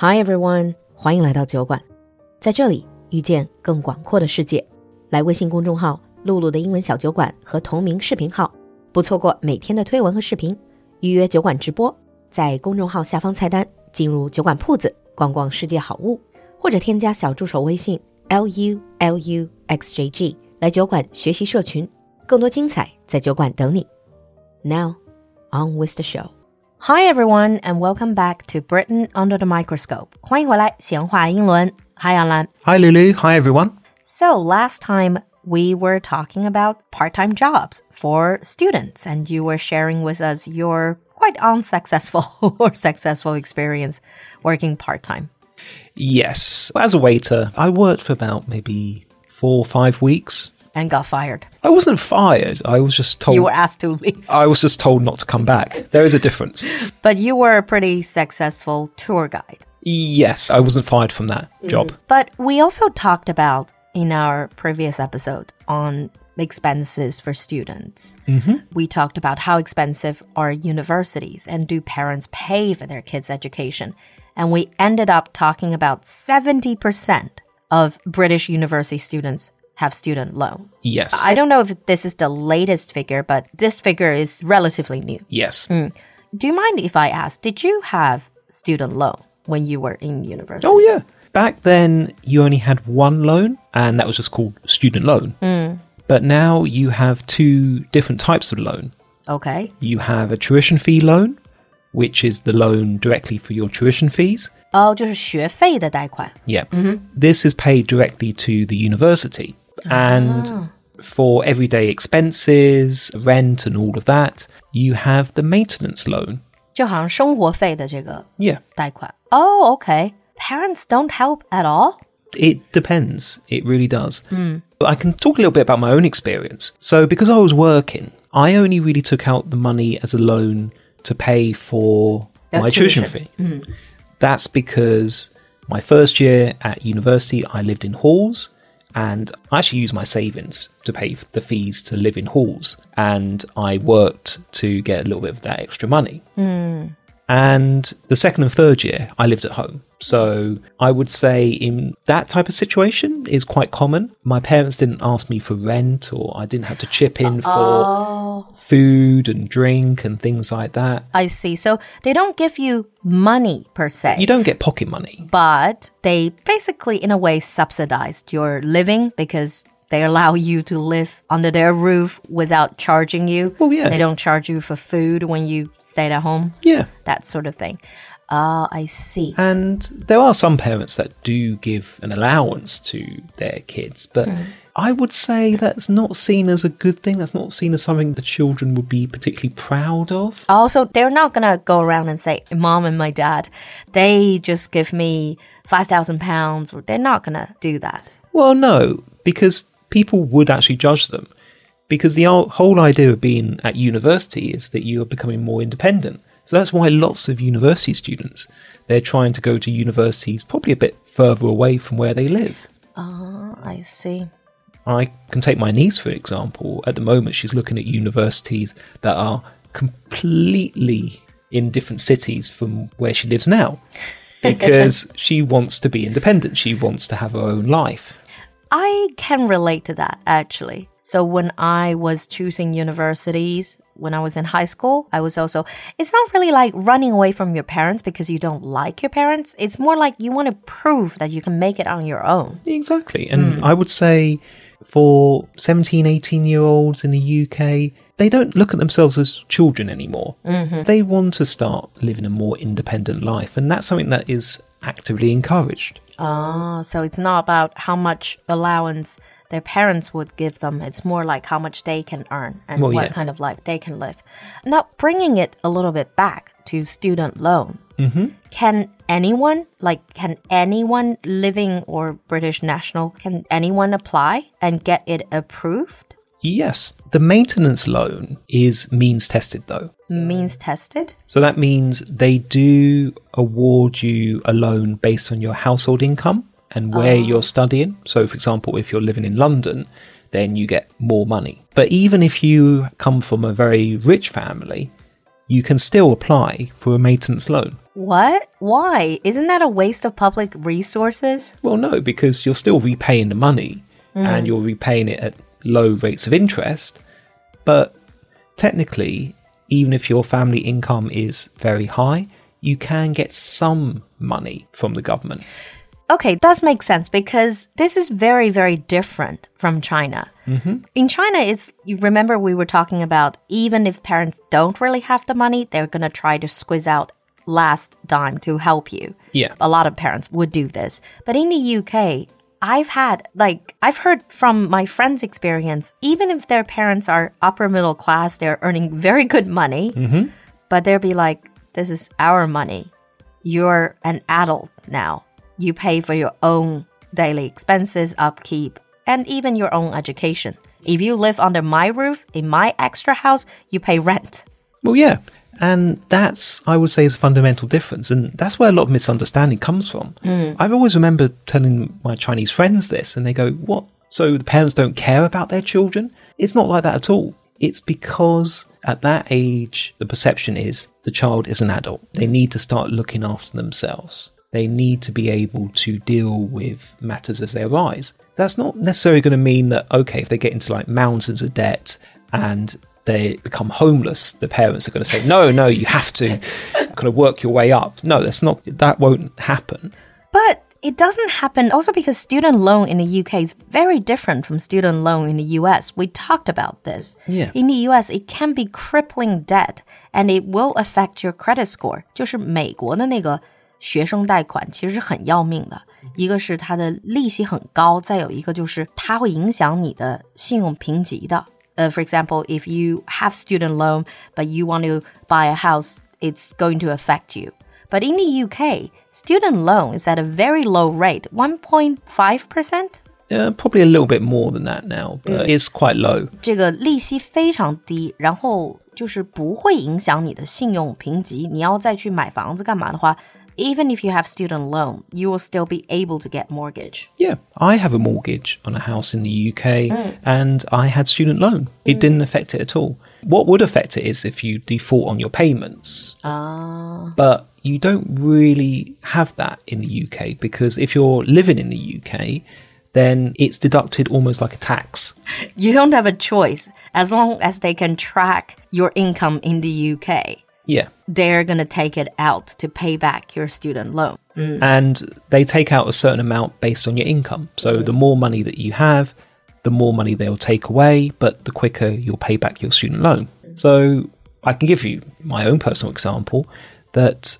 Hi everyone， 欢迎来到酒馆，在这里遇见更广阔的世界。来微信公众号露露的英文小酒馆和同名视频号，不错过每天的推文和视频。预约酒馆直播，在公众号下方菜单进入酒馆铺子，逛逛世界好物，或者添加小助手微信 LULUXJG 来酒馆学习社群，更多精彩在酒馆等你。Now, on with the show.Hi everyone and welcome back to Britain Under the Microscope. 欢迎回来闲话英伦 Hi Anlan. Hi Lulu. Hi everyone. So last time we were talking about part-time jobs for students and you were sharing with us your quite unsuccessful or successful experience working part-time. Yes. As a waiter, I worked for about maybe 4 or 5 weeks.And got fired. I wasn't fired. I was just told... You were asked to leave. I was just told not to come back. There is a difference. But you were a pretty successful tour guide. Yes, I wasn't fired from that job. But we also talked about, in our previous episode, on expenses for students. We talked about how expensive are universities and do parents pay for their kids' education. And we ended up talking about 70% of British university students...have student loan. Yes. I don't know if this is the latest figure, but this figure is relatively new. Yes. Do you mind if I ask, did you have student loan when you were in university? Oh, yeah. Back then, you only had one loan, and that was just called student loan. But now you have two different types of loan. Okay. You have a tuition fee loan, which is the loan directly for your tuition fees.Oh, 就是学费的贷款. Yeah. This is paid directly to the university.And for everyday expenses, rent and all of that, you have the maintenance loan. 就好像生活费的这个贷款. Yeah. Oh, okay. Parents don't help at all? It depends. It really does. I can talk a little bit about my own experience. So because I was working, I only really took out the money as a loan to pay for my tuition fee. That's because my first year at university, I lived in Halls.And I actually used my savings to pay for the fees to live in Halls. And I worked to get a little bit of that extra money. And the second and third year, I lived at home. So I would say in that type of situation is quite common. My parents didn't ask me for rent or I didn't have to chip in for food and drink and things like that. I see. So they don't give you money per se. You don't get pocket money. But they basically, in a way, subsidized your living because...They allow you to live under their roof without charging you. Oh, yeah. They don't charge you for food when you stayed at home. Yeah. That sort of thing. I see. And there are some parents that do give an allowance to their kids. But I would say that's not seen as a good thing. That's not seen as something the children would be particularly proud of. Also, they're not going to go around and say, Mom and my dad, they just give me £5,000. They're not going to do that. Well, no, because...People would actually judge them because the whole idea of being at university is that you are becoming more independent. So that's why lots of university students, they're trying to go to universities probably a bit further away from where they live. I see. I can take my niece, for example. At the moment, she's looking at universities that are completely in different cities from where she lives now because she wants to be independent. She wants to have her own life.I can relate to that, actually. So when I was choosing universities, when I was in high school, I was also... It's not really like running away from your parents because you don't like your parents. It's more like you want to prove that you can make it on your own. Exactly. And I would say for 17, 18-year-olds in the UK, they don't look at themselves as children anymore. They want to start living a more independent life. And that's something that is...actively encouraged. So it's not about how much allowance their parents would give them. It's more like how much they can earn and what kind of life they can live. Now, bringing it a little bit back to student loan, can anyone living or British national, can anyone apply and get it approved? Yes. The maintenance loan is means tested, though. Means tested? So that means they do award you a loan based on your household income and where you're studying. So, for example, if you're living in London, then you get more money. But even if you come from a very rich family, you can still apply for a maintenance loan. What? Why? Isn't that a waste of public resources? Well, no, because you're still repaying the money and you're repaying it at low rates of interest. But technically, even if your family income is very high, you can get some money from the government. Okay, it does make sense because this is very, very different from China. Mm-hmm. In China, you remember we were talking about even if parents don't really have the money, they're going to try to squeeze out last dime to help you. Yeah. A lot of parents would do this. But in the UK, I've heard from my friends' experience, even if their parents are upper middle class, they're earning very good money, mm-hmm. but they'll be like, this is our money. You're an adult now. You pay for your own daily expenses, upkeep, and even your own education. If you live under my roof, in my extra house, you pay rent. Well, yeah. And that's, I would say, is a fundamental difference. And that's where a lot of misunderstanding comes from. Mm. I've always remembered telling my Chinese friends this, and they go, what? So the parents don't care about their children? It's not like that at all. It's because at that age, the perception is the child is an adult. They need to start looking after themselves. They need to be able to deal with matters as they arise. That's not necessarily going to mean that, okay, if they get into like mountains of debt and they become homeless, the parents are going to say, no, you have to kind of work your way up. No, that won't happen. But it doesn't happen also because student loan in the UK is very different from student loan in the US. We talked about this. Yeah. In the US, it can be crippling debt and it will affect your credit score. 就是美国的那个学生贷款其实是很要命的，一个是它的利息很高，再有一个就是它会影响你的信用评级的。For example, if you have student loan, but you want to buy a house, it's going to affect you. But in the UK, student loan is at a very low rate, 1.5%. Probably a little bit more than that now, but it's quite low. 这个利息非常低，然后就是不会影响你的信用评级。你要再去买房子干嘛的话，even if you have student loan, you will still be able to get mortgage. Yeah, I have a mortgage on a house in the UK and I had student loan. It didn't affect it at all. What would affect it is if you default on your payments. But you don't really have that in the UK because if you're living in the UK, then it's deducted almost like a tax. You don't have a choice as long as they can track your income in the UK. Yeah. They're going to take it out to pay back your student loan. Mm. And they take out a certain amount based on your income. So the more money that you have, the more money they'll take away, but the quicker you'll pay back your student loan. So I can give you my own personal example that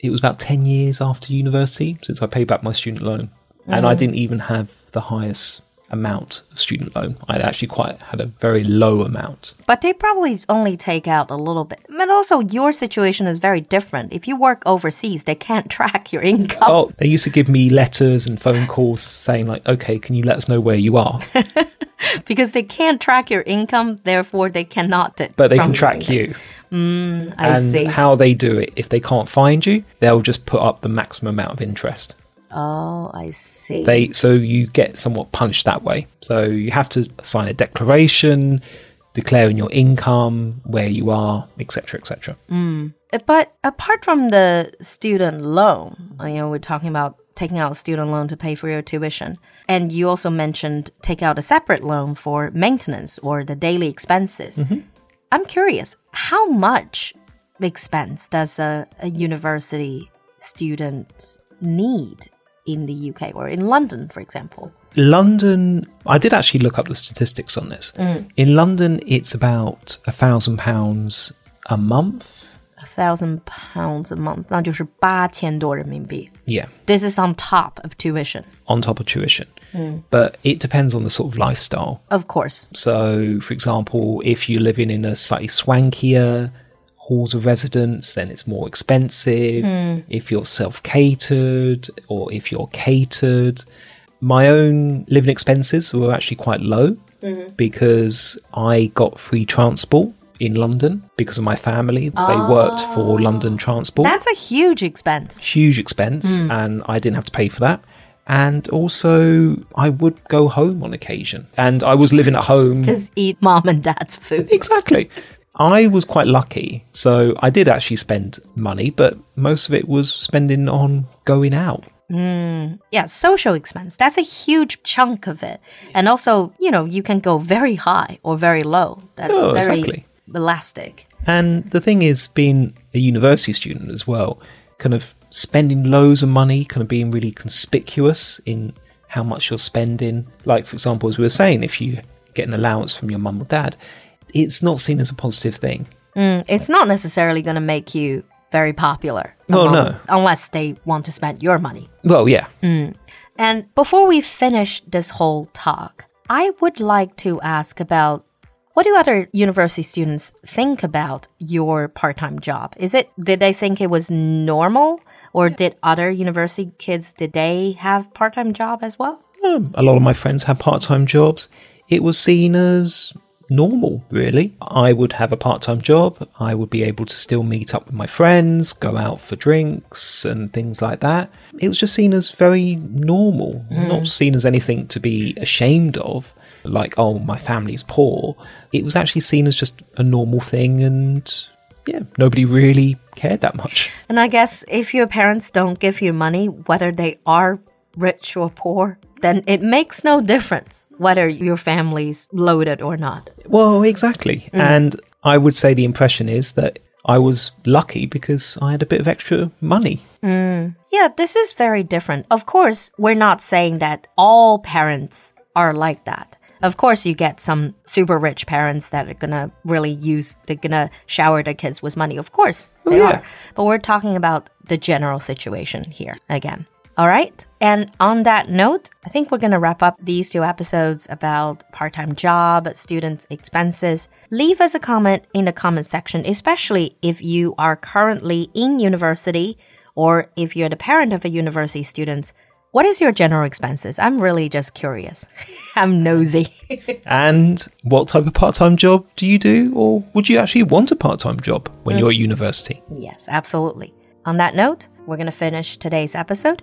it was about 10 years after university since I paid back my student loan. And I didn't even have the highest amount of student loan. I actually had a very low amount. But they probably only take out a little bit. But also your situation is very different. If you work overseas, they can't track your income. Oh, they used to give me letters and phone calls saying like, okay, can you let us know where you are? Because they can't track your income, therefore they cannot. But they can track you. I see. And how they do it, if they can't find you, they'll just put up the maximum amount of interest. Oh, I see. So you get somewhat punished that way. So you have to sign a declaration, declaring your income, where you are, etc., etc. But apart from the student loan, we're talking about taking out a student loan to pay for your tuition. And you also mentioned take out a separate loan for maintenance or the daily expenses. Mm-hmm. I'm curious, how much expense does a university student need in the UK or in London, for example? London, I did actually look up the statistics on this. In London, it's about £1,000 a month. £1,000 a month. 那就是8000多人民币. Yeah. This is on top of tuition. On top of tuition. But it depends on the sort of lifestyle. Of course. So, for example, if you're living in a slightly swankier halls of residence, then it's more expensive. If you're self-catered or if you're catered. My own living expenses were actually quite low because I got free transport in London because of my family. Oh. They worked for London Transport. That's a huge expense. Huge expense. And I didn't have to pay for that. And also, I would go home on occasion. And I was living at home. Just eat mom and dad's food. Exactly. I was quite lucky. So I did actually spend money, but most of it was spending on going out. Yeah, social expense. That's a huge chunk of it. And also, you know, you can go very high or very low. That's very elastic. And the thing is, being a university student as well, kind of spending loads of money, kind of being really conspicuous in how much you're spending. Like, for example, as we were saying, if you get an allowance from your mum or dad, it's not seen as a positive thing. It's not necessarily going to make you very popular. Unless they want to spend your money. Well, yeah. And before we finish this whole talk, I would like to ask about, what do other university students think about your part-time job? Did they think it was normal? Or did other university kids, did they have part-time job as well? A lot of my friends had part-time jobs. It was seen as normal, really. I would have a part-time job. I would be able to still meet up with my friends, go out for drinks and things like that. It was just seen as very normal, not seen as anything to be ashamed of. Like, oh, my family's poor. It was actually seen as just a normal thing, and yeah, nobody really cared that much. And I guess if your parents don't give you money, whether they are rich or poor, then it makes no difference whether your family's loaded or not. Well, exactly. And I would say the impression is that I was lucky because I had a bit of extra money. Yeah, this is very different. Of course, we're not saying that all parents are like that. Of course, you get some super rich parents that are going to really they're going to shower their kids with money. Of course, they are. But we're talking about the general situation here again. All right. And on that note, I think we're going to wrap up these two episodes about part-time job, students' expenses. Leave us a comment in the comment section, especially if you are currently in university or if you're the parent of a university student. What is your general expenses? I'm really just curious. I'm nosy. And what type of part-time job do you do? Or would you actually want a part-time job when you're at university? Yes, absolutely. On that note, we're going to finish today's episode.